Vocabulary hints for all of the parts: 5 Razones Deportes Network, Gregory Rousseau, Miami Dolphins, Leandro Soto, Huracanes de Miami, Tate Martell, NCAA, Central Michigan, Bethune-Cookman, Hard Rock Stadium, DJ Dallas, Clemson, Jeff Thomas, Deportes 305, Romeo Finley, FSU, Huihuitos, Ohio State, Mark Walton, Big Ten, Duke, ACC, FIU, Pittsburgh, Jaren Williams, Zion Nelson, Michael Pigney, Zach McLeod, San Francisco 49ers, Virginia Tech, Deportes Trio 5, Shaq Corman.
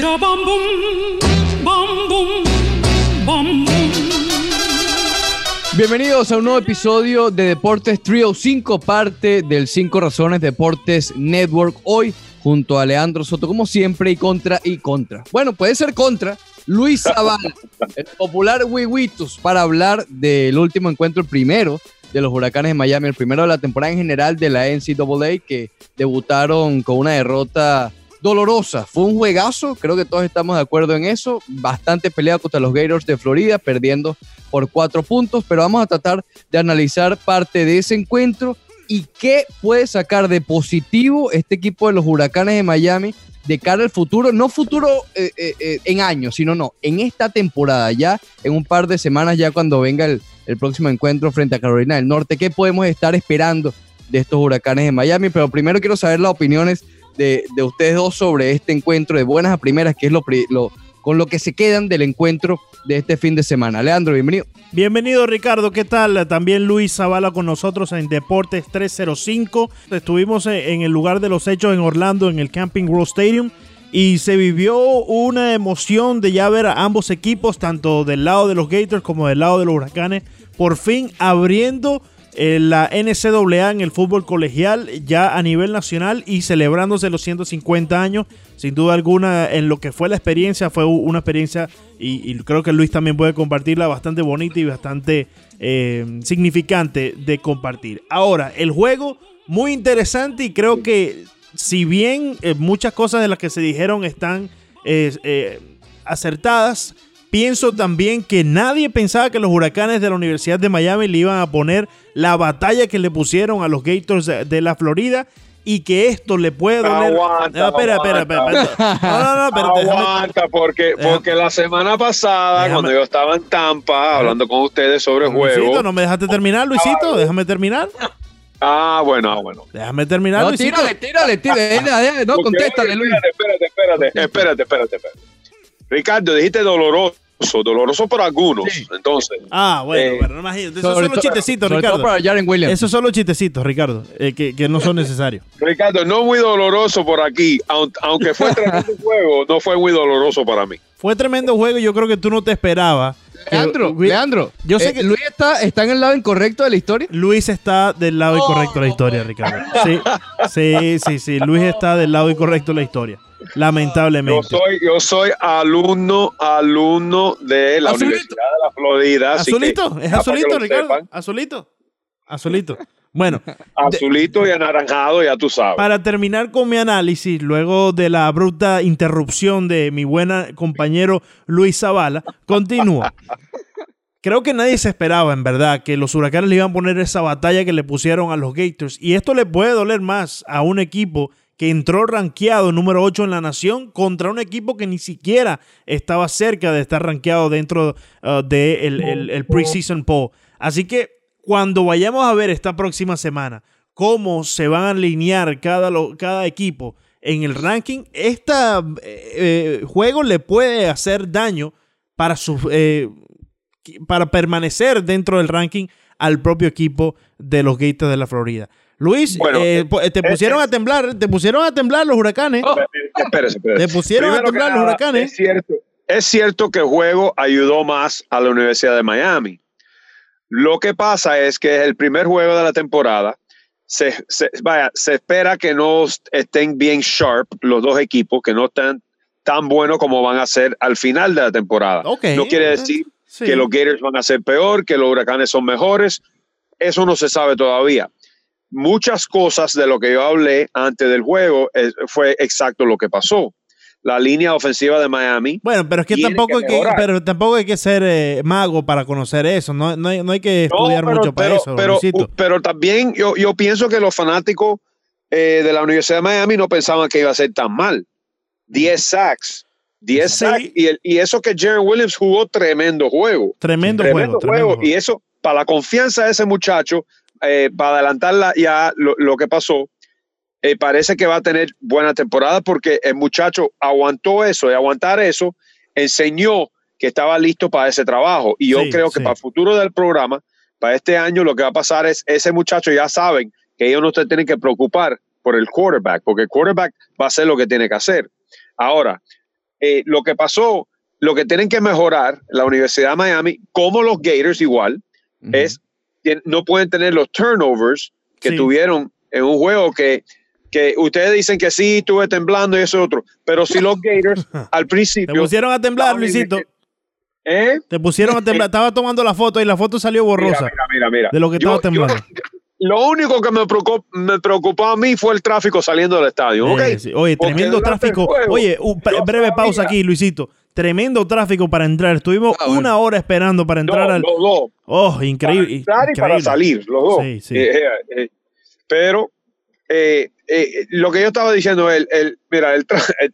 Tira bam bum, bam bum, bam bum. Bienvenidos a un nuevo episodio de Deportes Trio 5, parte del 5 Razones Deportes Network. Hoy junto a Leandro Soto, como siempre, y contra. Bueno, puede ser contra Luis Zavala, el popular Huihuitos, para hablar del último encuentro, el primero de los Huracanes de Miami, el primero de la temporada en general de la NCAA, que debutaron con una derrota dolorosa. Fue un juegazo, creo que todos estamos de acuerdo en eso, bastante pelea contra los Gators de Florida, perdiendo por 4 puntos, pero vamos a tratar de analizar parte de ese encuentro y qué puede sacar de positivo este equipo de los Huracanes de Miami de cara al futuro, no futuro en años, sino en esta temporada, ya en un par de semanas, ya cuando venga el próximo encuentro frente a Carolina del Norte. ¿Qué podemos estar esperando de estos Huracanes de Miami? Pero primero quiero saber las opiniones de ustedes dos sobre este encuentro, de buenas a primeras, que es lo con lo que se quedan del encuentro de este fin de semana. Leandro, bienvenido. Bienvenido, Ricardo, ¿qué tal? También Luis Zavala con nosotros en Deportes 305. Estuvimos en el lugar de los hechos en Orlando, en el Camping World Stadium, y se vivió una emoción de ya ver a ambos equipos, tanto del lado de los Gators como del lado de los Huracanes, por fin abriendo la NCAA en el fútbol colegial ya a nivel nacional y celebrándose los 150 años. Sin duda alguna, en lo que fue la experiencia, fue una experiencia, y creo que Luis también puede compartirla, bastante bonita y bastante significante de compartir. Ahora, el juego muy interesante, y creo que si bien muchas cosas de las que se dijeron están acertadas, pienso también que nadie pensaba que los Huracanes de la Universidad de Miami le iban a poner la batalla que le pusieron a los Gators de la Florida, y que esto le puede doler. Aguanta, porque la semana pasada, cuando yo estaba en Tampa hablando con ustedes sobre el juego. Luisito, no me dejaste terminar, Luisito, déjame terminar. Bueno. Déjame terminar, no, Luisito. Tírale, no, contéstale, Luis. Espérate. Ricardo, dijiste doloroso para algunos, sí. Entonces. Bueno, imagínate. Esos son los chistecitos, Ricardo. Todo para Jaren Williams. Esos son los chistecitos, Ricardo, que no son necesarios. Ricardo, no muy doloroso por aquí, aunque fue tremendo juego, no fue muy doloroso para mí. Fue tremendo juego, yo creo que tú no te esperabas. Leandro, yo sé que Luis está en el lado incorrecto de la historia. Luis está del lado incorrecto de la historia, Ricardo. Sí, Luis está del lado incorrecto de la historia. Lamentablemente. Yo soy alumno de la Azulito. Universidad de la Florida. Azulito, es Azulito, Ricardo. Sepan. Azulito. Bueno. Azulito y anaranjado, ya tú sabes. Para terminar con mi análisis, luego de la abrupta interrupción de mi buen compañero Luis Zavala, continúa. Creo que nadie se esperaba, en verdad, que los Huracanes le iban a poner esa batalla que le pusieron a los Gators. Y esto le puede doler más a un equipo que entró rankeado número 8 en la nación contra un equipo que ni siquiera estaba cerca de estar rankeado dentro del preseason poll. Así que cuando vayamos a ver esta próxima semana cómo se van a alinear cada equipo en el ranking, este juego le puede hacer daño para permanecer dentro del ranking al propio equipo de los Gators de la Florida. Luis, bueno, te pusieron a temblar los Huracanes. Espérese. Te pusieron primero a temblar los Huracanes. Es cierto que el juego ayudó más a la Universidad de Miami. Lo que pasa es que es el primer juego de la temporada. Se espera que no estén bien sharp los dos equipos, que no están tan buenos como van a ser al final de la temporada. Okay. No quiere decir que los Gators van a ser peor, que los Huracanes son mejores. Eso no se sabe todavía. Muchas cosas de lo que yo hablé antes del juego fue exacto lo que pasó. La línea ofensiva de Miami. Bueno, pero es que tampoco hay que ser mago para conocer eso. No hay que estudiar mucho para eso. Pero también yo pienso que los fanáticos de la Universidad de Miami no pensaban que iba a ser tan mal. 10 sacks. Y eso que Jaren Williams jugó tremendo juego. Y eso, para la confianza de ese muchacho, para adelantarla ya lo que pasó, parece que va a tener buena temporada porque el muchacho aguantó eso, y aguantar eso enseñó que estaba listo para ese trabajo, y yo creo que para el futuro del programa, para este año, lo que va a pasar es, ese muchacho ya saben que ellos no se tienen que preocupar por el quarterback, porque el quarterback va a hacer lo que tiene que hacer. Ahora, lo que pasó, lo que tienen que mejorar la Universidad de Miami, como los Gators igual, uh-huh. es que no pueden tener los turnovers que sí. tuvieron en un juego que ustedes dicen que sí, estuve temblando y eso otro, pero si los Gators al principio... Te pusieron a temblar, Luisito. ¿Eh? Te pusieron a temblar. Estaba tomando la foto y la foto salió borrosa. Mira. De lo que estaba temblando. Lo único que me preocupó a mí fue el tráfico saliendo del estadio. ¿Okay? Sí. Oye, tremendo tráfico. Juego, oye, breve pausa aquí, Luisito. Tremendo tráfico para entrar. Estuvimos una hora esperando para entrar al... Los dos. Oh, increíble. Para entrar y para salir, los dos. Sí, sí. Pero... lo que yo estaba diciendo, el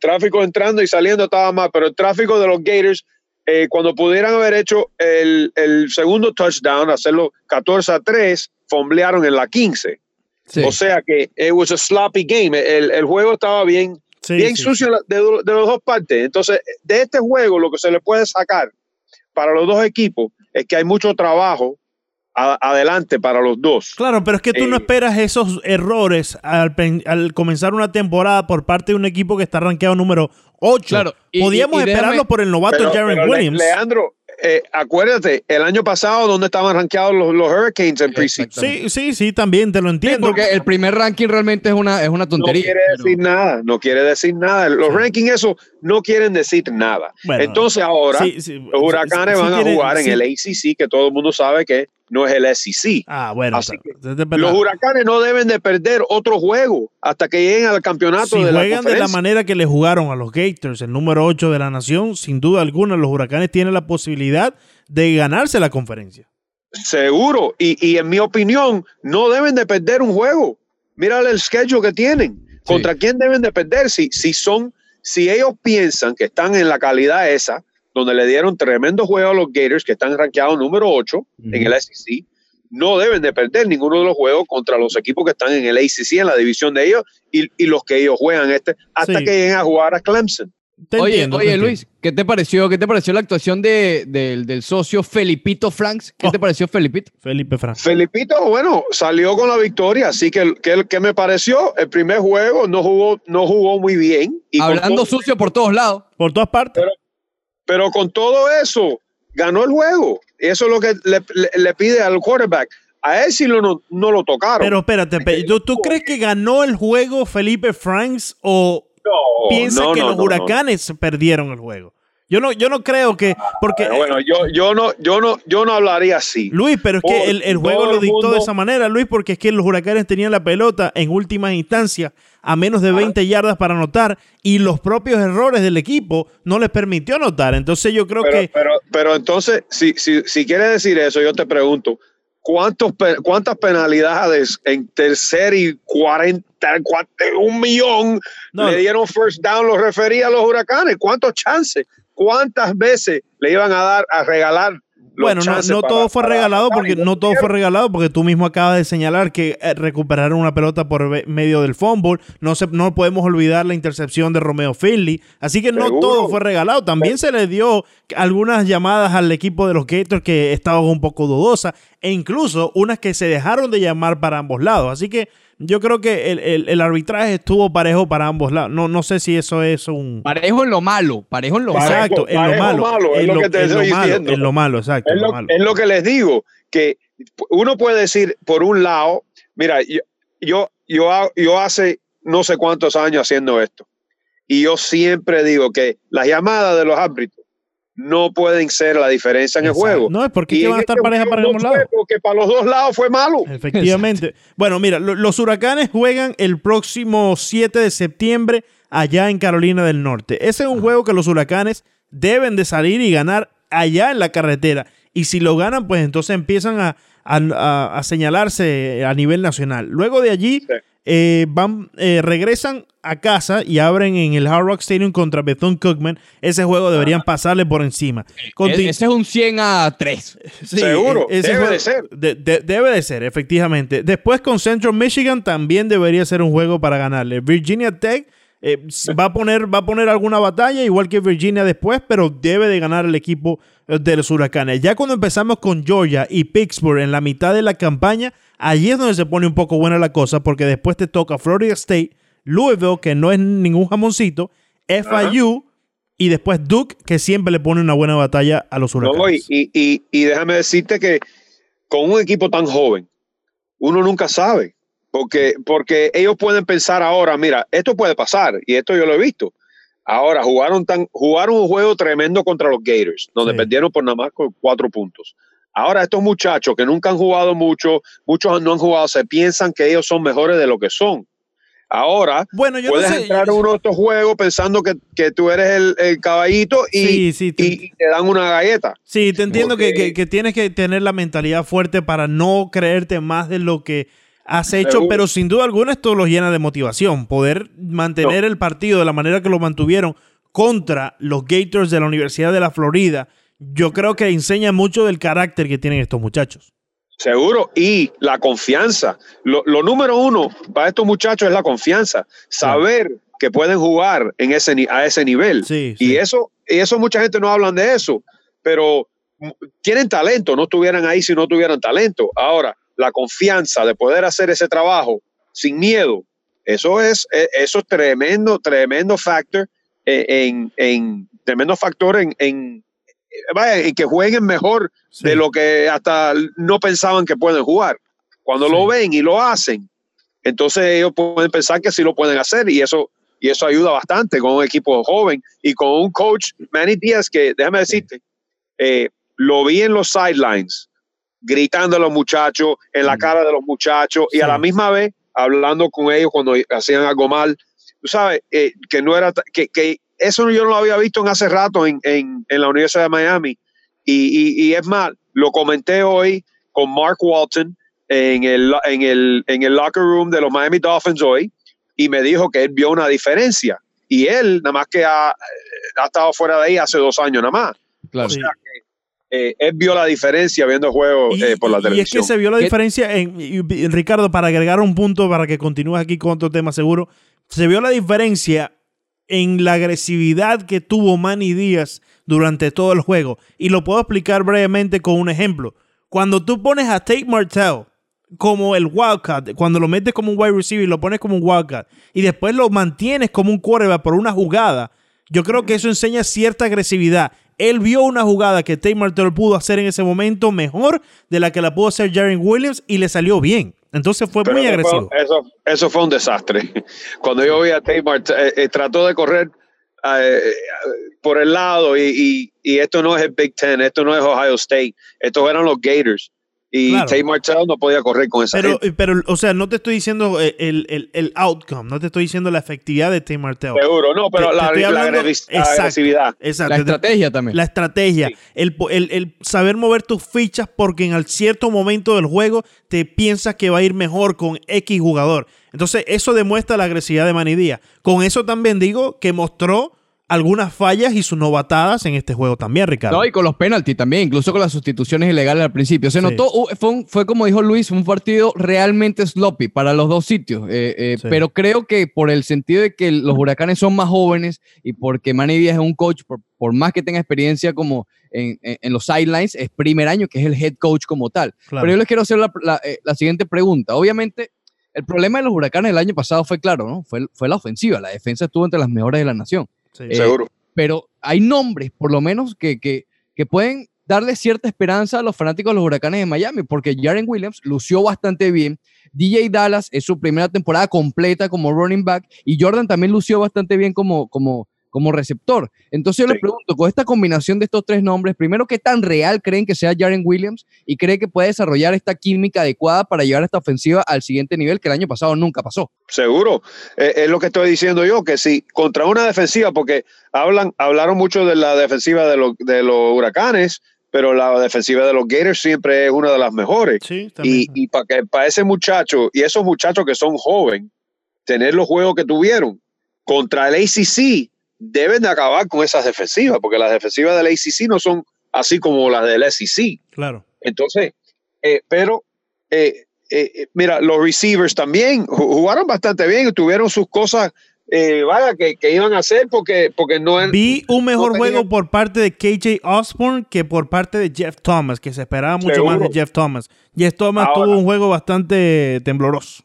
tráfico entrando y saliendo estaba mal, pero el tráfico de los Gators, cuando pudieran haber hecho el segundo touchdown, hacerlo 14-3, fumblearon en la 15. Sí. O sea que it was a sloppy game. El juego estaba bien, sí, bien sí. sucio de las dos partes. Entonces, de este juego, lo que se le puede sacar para los dos equipos es que hay mucho trabajo adelante para los dos. Claro, pero es que tú no esperas esos errores al comenzar una temporada por parte de un equipo que está rankeado número 8. Claro, podíamos esperarlo por el novato Jaren Williams. Leandro, acuérdate, el año pasado, ¿dónde estaban rankeados los Hurricanes en preseason? Sí, también te lo entiendo. Sí, porque el primer ranking realmente es una tontería. No quiere decir nada. Los rankings esos no quieren decir nada. Bueno, entonces ahora los Huracanes van a jugar en el ACC, que todo el mundo sabe que no es el SEC. Ah, bueno. Así que los Huracanes no deben de perder otro juego hasta que lleguen al campeonato de la conferencia. Si juegan de la manera que le jugaron a los Gators, el número 8 de la nación, sin duda alguna los Huracanes tienen la posibilidad de ganarse la conferencia. Seguro. Y en mi opinión, no deben de perder un juego. Mira el schedule que tienen. ¿Contra quién deben de perder? Si ellos piensan que están en la calidad esa, donde le dieron tremendo juego a los Gators, que están rankeados número 8 en el SEC, no deben de perder ninguno de los juegos contra los equipos que están en el ACC, en la división de ellos, y los que ellos juegan hasta que lleguen a jugar a Clemson. Oye, Luis, ¿qué te pareció la actuación del socio Felipito Franks? ¿Qué te pareció Felipito? Felipe Franks. Felipito, bueno, salió con la victoria, así que me pareció el primer juego no jugó muy bien. Y hablando sucio por todos lados. Por todas partes. Pero con todo eso, ganó el juego. Eso es lo que le pide al quarterback. A él sí no lo tocaron. Pero espérate, ¿tú crees que ganó el juego Felipe Franks o piensas que los Huracanes perdieron el juego? Yo no creo que... porque bueno, yo no hablaría así. Luis, pero es que el juego lo dictó de esa manera, Luis, porque es que los Huracanes tenían la pelota en últimas instancias a menos de 20 yardas para anotar y los propios errores del equipo no les permitió anotar. Entonces yo creo que... Pero entonces, si quieres decir eso, yo te pregunto, ¿cuántas penalidades en tercer y 1 millón le dieron first down los referí a los Huracanes? ¿Cuántos chances? ¿Cuántas veces le iban a dar a regalar los chances? Bueno, no todo fue regalado porque tú mismo acabas de señalar que recuperaron una pelota por medio del fumble. No podemos olvidar la intercepción de Romeo Finley. Así que no todo fue regalado. También se le dio algunas llamadas al equipo de los Gators que estaban un poco dudosas e incluso unas que se dejaron de llamar para ambos lados. Así que yo creo que el arbitraje estuvo parejo para ambos lados. No sé si eso es un... Parejo en lo malo. Parejo en lo malo. Exacto, en lo malo. Es lo que te estoy diciendo. En lo malo, exacto. Es lo que les digo. Que uno puede decir, por un lado, mira, yo hace no sé cuántos años haciendo esto. Y yo siempre digo que las llamadas de los árbitros no pueden ser la diferencia en el juego. No, es porque van a estar pareja para ambos lados. Porque para los dos lados fue malo. Efectivamente. Exacto. Bueno, mira, los Huracanes juegan el próximo 7 de septiembre allá en Carolina del Norte. Ese es un juego que los Huracanes deben de salir y ganar allá en la carretera. Y si lo ganan, pues entonces empiezan a señalarse a nivel nacional. Luego de allí regresan a casa y abren en el Hard Rock Stadium contra Bethune-Cookman. Ese juego deberían pasarle por encima. Ese es un 100-3. Sí, seguro, debe de ser, efectivamente. Después con Central Michigan también debería ser un juego para ganarle. Virginia Tech va a poner alguna batalla, igual que Virginia después, pero debe de ganar el equipo de los Huracanes. Ya cuando empezamos con Georgia y Pittsburgh en la mitad de la campaña, allí es donde se pone un poco buena la cosa, porque después te toca Florida State, Louisville, que no es ningún jamoncito, FIU, y después Duke, que siempre le pone una buena batalla a los Huracanes. No, y déjame decirte que con un equipo tan joven, uno nunca sabe, porque ellos pueden pensar ahora, mira, esto puede pasar, y esto yo lo he visto. Ahora, jugaron un juego tremendo contra los Gators, donde perdieron por nada más con 4 puntos. Ahora estos muchachos que nunca han jugado mucho, muchos no han jugado, se piensan que ellos son mejores de lo que son. Ahora, bueno, puedes entrar a uno de estos juegos pensando que tú eres el caballito y te dan una galleta. Sí, te entiendo. Porque que tienes que tener la mentalidad fuerte para no creerte más de lo que has hecho, pero sin duda alguna esto los llena de motivación. Poder mantener el partido de la manera que lo mantuvieron contra los Gators de la Universidad de la Florida, yo creo que enseña mucho del carácter que tienen estos muchachos. Seguro, y la confianza. Lo número uno para estos muchachos es la confianza. Saber que pueden jugar a ese nivel. Y eso mucha gente no habla de eso, pero tienen talento. No estuvieran ahí si no tuvieran talento. Ahora, la confianza de poder hacer ese trabajo sin miedo, eso es tremendo factor en que jueguen mejor de lo que hasta no pensaban que pueden jugar. Cuando lo ven y lo hacen, entonces ellos pueden pensar que sí lo pueden hacer, y eso ayuda bastante con un equipo joven y con un coach, Manny Díaz, que déjame decirte, lo vi en los sidelines, gritando a los muchachos, en la cara de los muchachos, y a la misma vez hablando con ellos cuando hacían algo mal. Tú sabes, que no era... Eso yo no lo había visto en hace rato en la Universidad de Miami. Y es más, lo comenté hoy con Mark Walton en el locker room de los Miami Dolphins hoy, y me dijo que él vio una diferencia. Y él, nada más que ha estado fuera de ahí hace 2 años nada más. Claro. O sea que él vio la diferencia viendo juegos por la televisión. Y es que se vio la diferencia, Ricardo, para agregar un punto para que continúes aquí con otro tema seguro, se vio la diferencia en la agresividad que tuvo Manny Díaz durante todo el juego. Y lo puedo explicar brevemente con un ejemplo. Cuando tú pones a Tate Martell como el wildcat, cuando lo metes como un wide receiver y lo pones como un wildcat, y después lo mantienes como un quarterback por una jugada, yo creo que eso enseña cierta agresividad. Él vio una jugada que Tate Martell pudo hacer en ese momento mejor de la que la pudo hacer Jaren Williams, y le salió bien. Entonces fue muy agresivo. Eso fue un desastre. Cuando yo vi a Tate Martell, trató de correr por el lado y esto no es el Big Ten, esto no es Ohio State, estos eran los Gators. Y claro, Tate Martell no podía correr con esa gente. Pero, o sea, no te estoy diciendo el outcome, no te estoy diciendo la efectividad de Tate Martell. Seguro, no, pero la agresividad. Exacto. La estrategia también. La estrategia. Sí. El saber mover tus fichas porque en cierto momento del juego te piensas que va a ir mejor con X jugador. Entonces, eso demuestra la agresividad de Manny Díaz. Con eso también digo que mostró algunas fallas y sus novatadas en este juego también, Ricardo. No, y con los penaltis también, incluso con las sustituciones ilegales al principio. Se notó, fue como dijo Luis, un partido realmente sloppy para los dos sitios. Pero creo que por el sentido de que los Huracanes son más jóvenes y porque Manny Díaz es un coach, por más que tenga experiencia como en los sidelines, es primer año que es el head coach como tal. Claro. Pero yo les quiero hacer la siguiente pregunta. Obviamente, el problema de los Huracanes el año pasado fue claro, ¿no? Fue la ofensiva. La defensa estuvo entre las mejores de la nación. Sí, seguro. Pero hay nombres, por lo menos, que pueden darle cierta esperanza a los fanáticos de los Huracanes de Miami, porque Jaren Williams lució bastante bien, DJ Dallas es su primera temporada completa como running back, y Jordan también lució bastante bien como receptor. Entonces yo les pregunto, con esta combinación de estos tres nombres, primero, ¿qué tan real creen que sea Jaren Williams? ¿Y creen que puede desarrollar esta química adecuada para llevar esta ofensiva al siguiente nivel que el año pasado nunca pasó? Seguro, es lo que estoy diciendo yo, que si contra una defensiva, porque hablaron mucho de la defensiva de los Huracanes, pero la defensiva de los Gators siempre es una de las mejores. Sí, y para ese muchacho y esos muchachos que son jóvenes, tener los juegos que tuvieron contra el ACC, deben de acabar con esas defensivas, porque las defensivas del ACC no son así como las del SEC. Claro. Entonces, mira, los receivers también jugaron bastante bien, tuvieron sus cosas que iban a hacer porque no... Vi un mejor juego por parte de KJ Osborne que por parte de Jeff Thomas, que se esperaba mucho más de Jeff Thomas. Jeff Thomas tuvo un juego bastante tembloroso.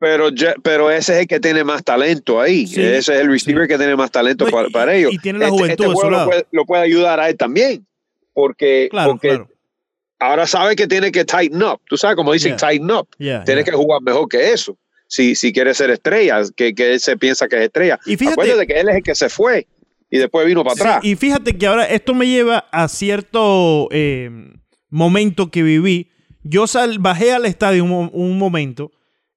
Pero ese es el que tiene más talento ahí. Sí, ese es el receiver que tiene más talento para ellos. Y tiene la juventud de su lado. Lo puede ayudar a él también. Porque ahora sabe que tiene que tighten up. Tú sabes, como dicen, tighten up. Tienes que jugar mejor que eso. Si quiere ser estrella, que él se piensa que es estrella. Y fíjate, acuérdate que él es el que se fue y después vino para atrás. Y fíjate que ahora esto me lleva a cierto momento que viví. Yo bajé al estadio un momento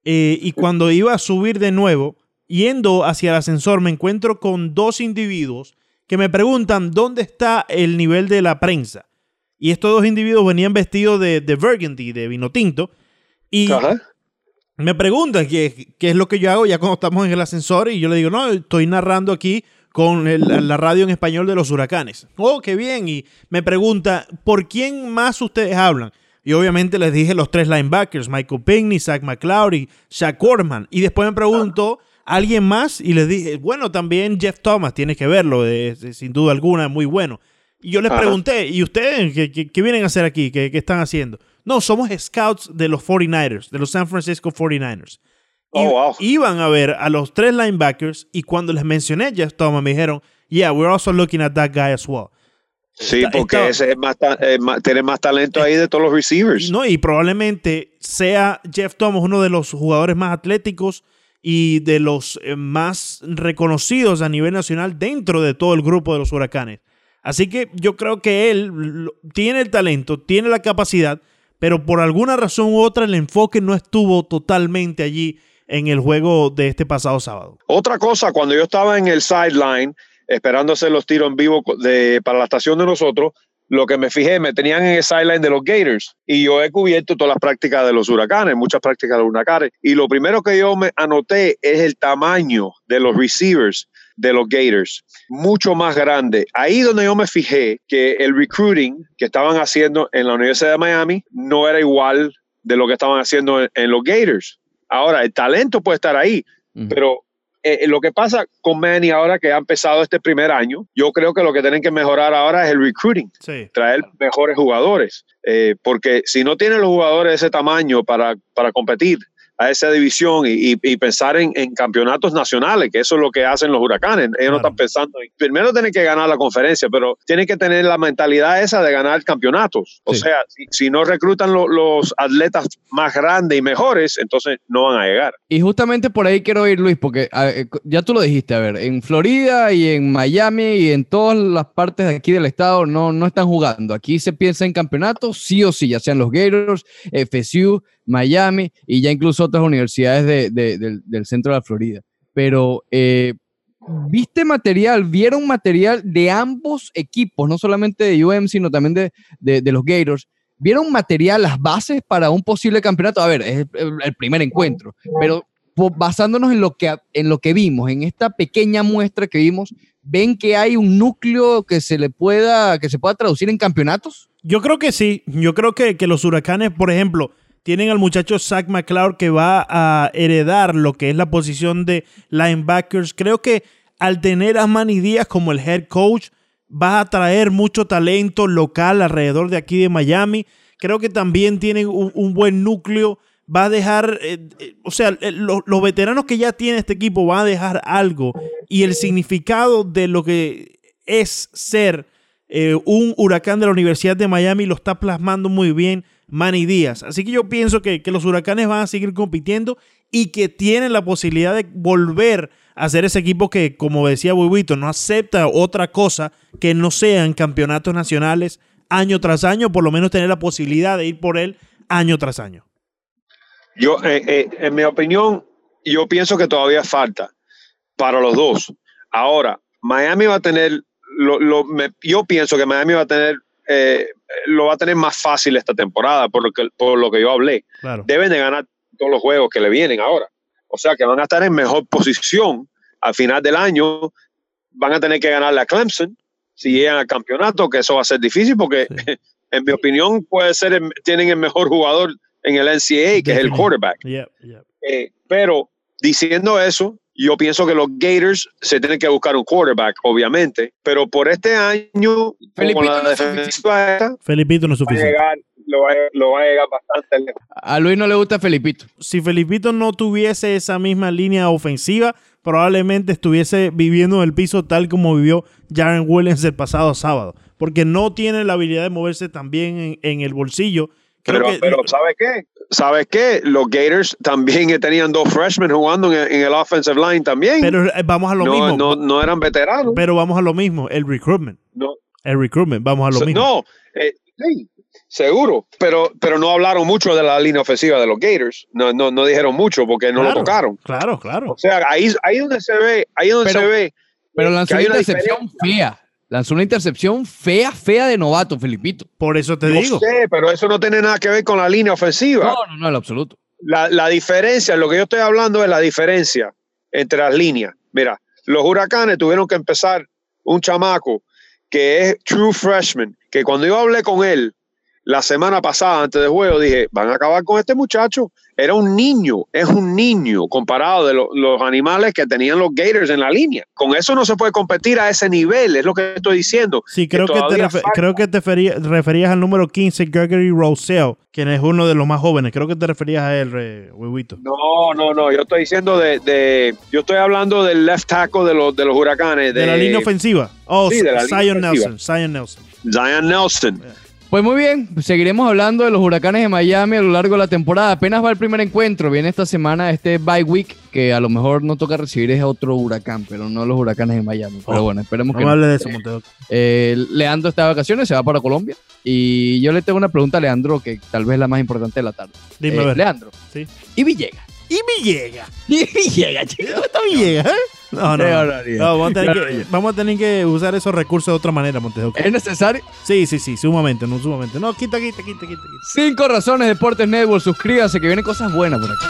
y cuando iba a subir de nuevo, yendo hacia el ascensor, me encuentro con dos individuos que me preguntan dónde está el nivel de la prensa. Y estos dos individuos venían vestidos de burgundy, de vino tinto. Y ajá, me preguntan qué es lo que yo hago ya cuando estamos en el ascensor. Y yo le digo, no, estoy narrando aquí con la radio en español de los Huracanes. Oh, qué bien. Y me pregunta, ¿por quién más ustedes hablan? Y obviamente les dije los tres linebackers, Michael Pigney, Zach McLeod y Shaq Corman. Y después me preguntó alguien más y les dije, bueno, también Jeff Thomas, tienes que verlo, sin duda alguna, muy bueno. Y yo les pregunté, ¿y ustedes qué vienen a hacer aquí? ¿Qué están haciendo? No, somos scouts de los 49ers, de los San Francisco 49ers. Oh, wow. Iban a ver a los tres linebackers y cuando les mencioné a Jeff Thomas me dijeron, yeah, we're also looking at that guy as well. Sí, porque ese es tiene más talento ahí de todos los receivers. No, y probablemente sea Jeff Thomas uno de los jugadores más atléticos y de los más reconocidos a nivel nacional dentro de todo el grupo de los Huracanes. Así que yo creo que él tiene el talento, tiene la capacidad, pero por alguna razón u otra el enfoque no estuvo totalmente allí en el juego de este pasado sábado. Otra cosa, cuando yo estaba en el sideline esperando hacer los tiros en vivo para la estación de nosotros, lo que me fijé, me tenían en el sideline de los Gators y yo he cubierto todas las prácticas de los Huracanes, muchas prácticas de los Huracanes, y lo primero que yo me anoté es el tamaño de los receivers de los Gators, mucho más grande. Ahí donde yo me fijé que el recruiting que estaban haciendo en la Universidad de Miami no era igual de lo que estaban haciendo en los Gators. Ahora, el talento puede estar ahí, pero lo que pasa con Manny ahora que ha empezado este primer año, yo creo que lo que tienen que mejorar ahora es el recruiting, traer mejores jugadores, porque si no tienen los jugadores de ese tamaño para competir a esa división y pensar en campeonatos nacionales, que eso es lo que hacen los Huracanes. Ellos no están pensando, primero tienen que ganar la conferencia, pero tienen que tener la mentalidad esa de ganar campeonatos. O sea, si no reclutan los atletas más grandes y mejores, entonces no van a llegar. Y justamente por ahí quiero ir, Luis, porque ya tú lo dijiste, a ver, en Florida y en Miami y en todas las partes de aquí del estado no están jugando. Aquí se piensa en campeonatos, sí o sí, ya sean los Gators, FSU, Miami y ya incluso otras universidades del centro de la Florida. Pero vieron material de ambos equipos, no solamente de UM, sino también de los Gators. ¿Vieron material, las bases para un posible campeonato? A ver, es el primer encuentro, pero basándonos en lo que vimos, en esta pequeña muestra que vimos, ¿ven que hay un núcleo que se pueda traducir en campeonatos? Yo creo que sí. Yo creo que los Huracanes, por ejemplo, tienen al muchacho Zach McLeod que va a heredar lo que es la posición de linebackers. Creo que al tener a Manny Díaz como el head coach, va a traer mucho talento local alrededor de aquí de Miami. Creo que también tienen un buen núcleo. Va a dejar, los veteranos que ya tiene este equipo van a dejar algo. Y el significado de lo que es ser un Huracán de la Universidad de Miami lo está plasmando muy bien Manny Díaz. Así que yo pienso que los Huracanes van a seguir compitiendo y que tienen la posibilidad de volver a ser ese equipo que, como decía Huihuito, no acepta otra cosa que no sean campeonatos nacionales año tras año, por lo menos tener la posibilidad de ir por él año tras año. Yo, en mi opinión, yo pienso que todavía falta para los dos. Ahora, Miami va a tener, yo pienso que Miami va a tener lo va a tener más fácil esta temporada por lo que yo hablé. Claro. Deben de ganar todos los juegos que le vienen ahora. O sea que van a estar en mejor posición al final del año. Van a tener que ganarle a Clemson si llegan al campeonato, que eso va a ser difícil porque, en mi opinión, puede ser tienen el mejor jugador en el NCAA, que es el quarterback. Pero diciendo eso, yo pienso que los Gators se tienen que buscar un quarterback, obviamente, pero por este año, con la defensiva, Felipito no es suficiente. lo va a llegar bastante lejos. A Luis no le gusta Felipito. Si Felipito no tuviese esa misma línea ofensiva, probablemente estuviese viviendo en el piso tal como vivió Jaren Williams el pasado sábado, porque no tiene la habilidad de moverse tan bien en el bolsillo. Pero ¿sabes qué? ¿Sabes qué? Los Gators también tenían dos freshmen jugando en el offensive line también. Pero vamos a lo mismo. No eran veteranos. Pero vamos a lo mismo. El recruitment. No. El recruitment. Vamos a lo mismo. No. Sí, seguro. Pero no hablaron mucho de la línea ofensiva de los Gators. No dijeron mucho porque no lo tocaron. Claro. O sea, ahí donde se ve. Pero lanzó una intercepción fea. Lanzó una intercepción fea de novato, Felipito. Por eso te digo. No sé, pero eso no tiene nada que ver con la línea ofensiva. No, en absoluto. La diferencia, lo que yo estoy hablando es la diferencia entre las líneas. Mira, los Huracanes tuvieron que empezar un chamaco que es true freshman, que cuando yo hablé con él la semana pasada antes del juego, dije, van a acabar con este muchacho. Era un niño, es un niño comparado de los animales que tenían los Gators en la línea. Con eso no se puede competir a ese nivel, es lo que estoy diciendo. Sí, creo que te referías al número 15, Gregory Rousseau, quien es uno de los más jóvenes. Creo que te referías a él, Huihuito. No, yo estoy diciendo yo estoy hablando del left tackle de los Huracanes. ¿De la línea ofensiva? Oh, sí, Zion Nelson. Yeah. Pues muy bien, seguiremos hablando de los Huracanes de Miami a lo largo de la temporada. Apenas va el primer encuentro, viene esta semana este bye week, que a lo mejor no toca recibir es otro huracán, pero no los Huracanes de Miami. Pero bueno, esperemos que no. Hable de eso, Montero. Leandro está de vacaciones, se va para Colombia. Y yo le tengo una pregunta a Leandro, que tal vez es la más importante de la tarde. Dime a ver. Leandro, ¿sí? Y Villegas, chicos. No, vamos a tener que usar esos recursos de otra manera, Montejo. ¿Es necesario? Sí, sumamente. No, quita. 5 Razones Deportes Network, suscríbase que vienen cosas buenas por aquí.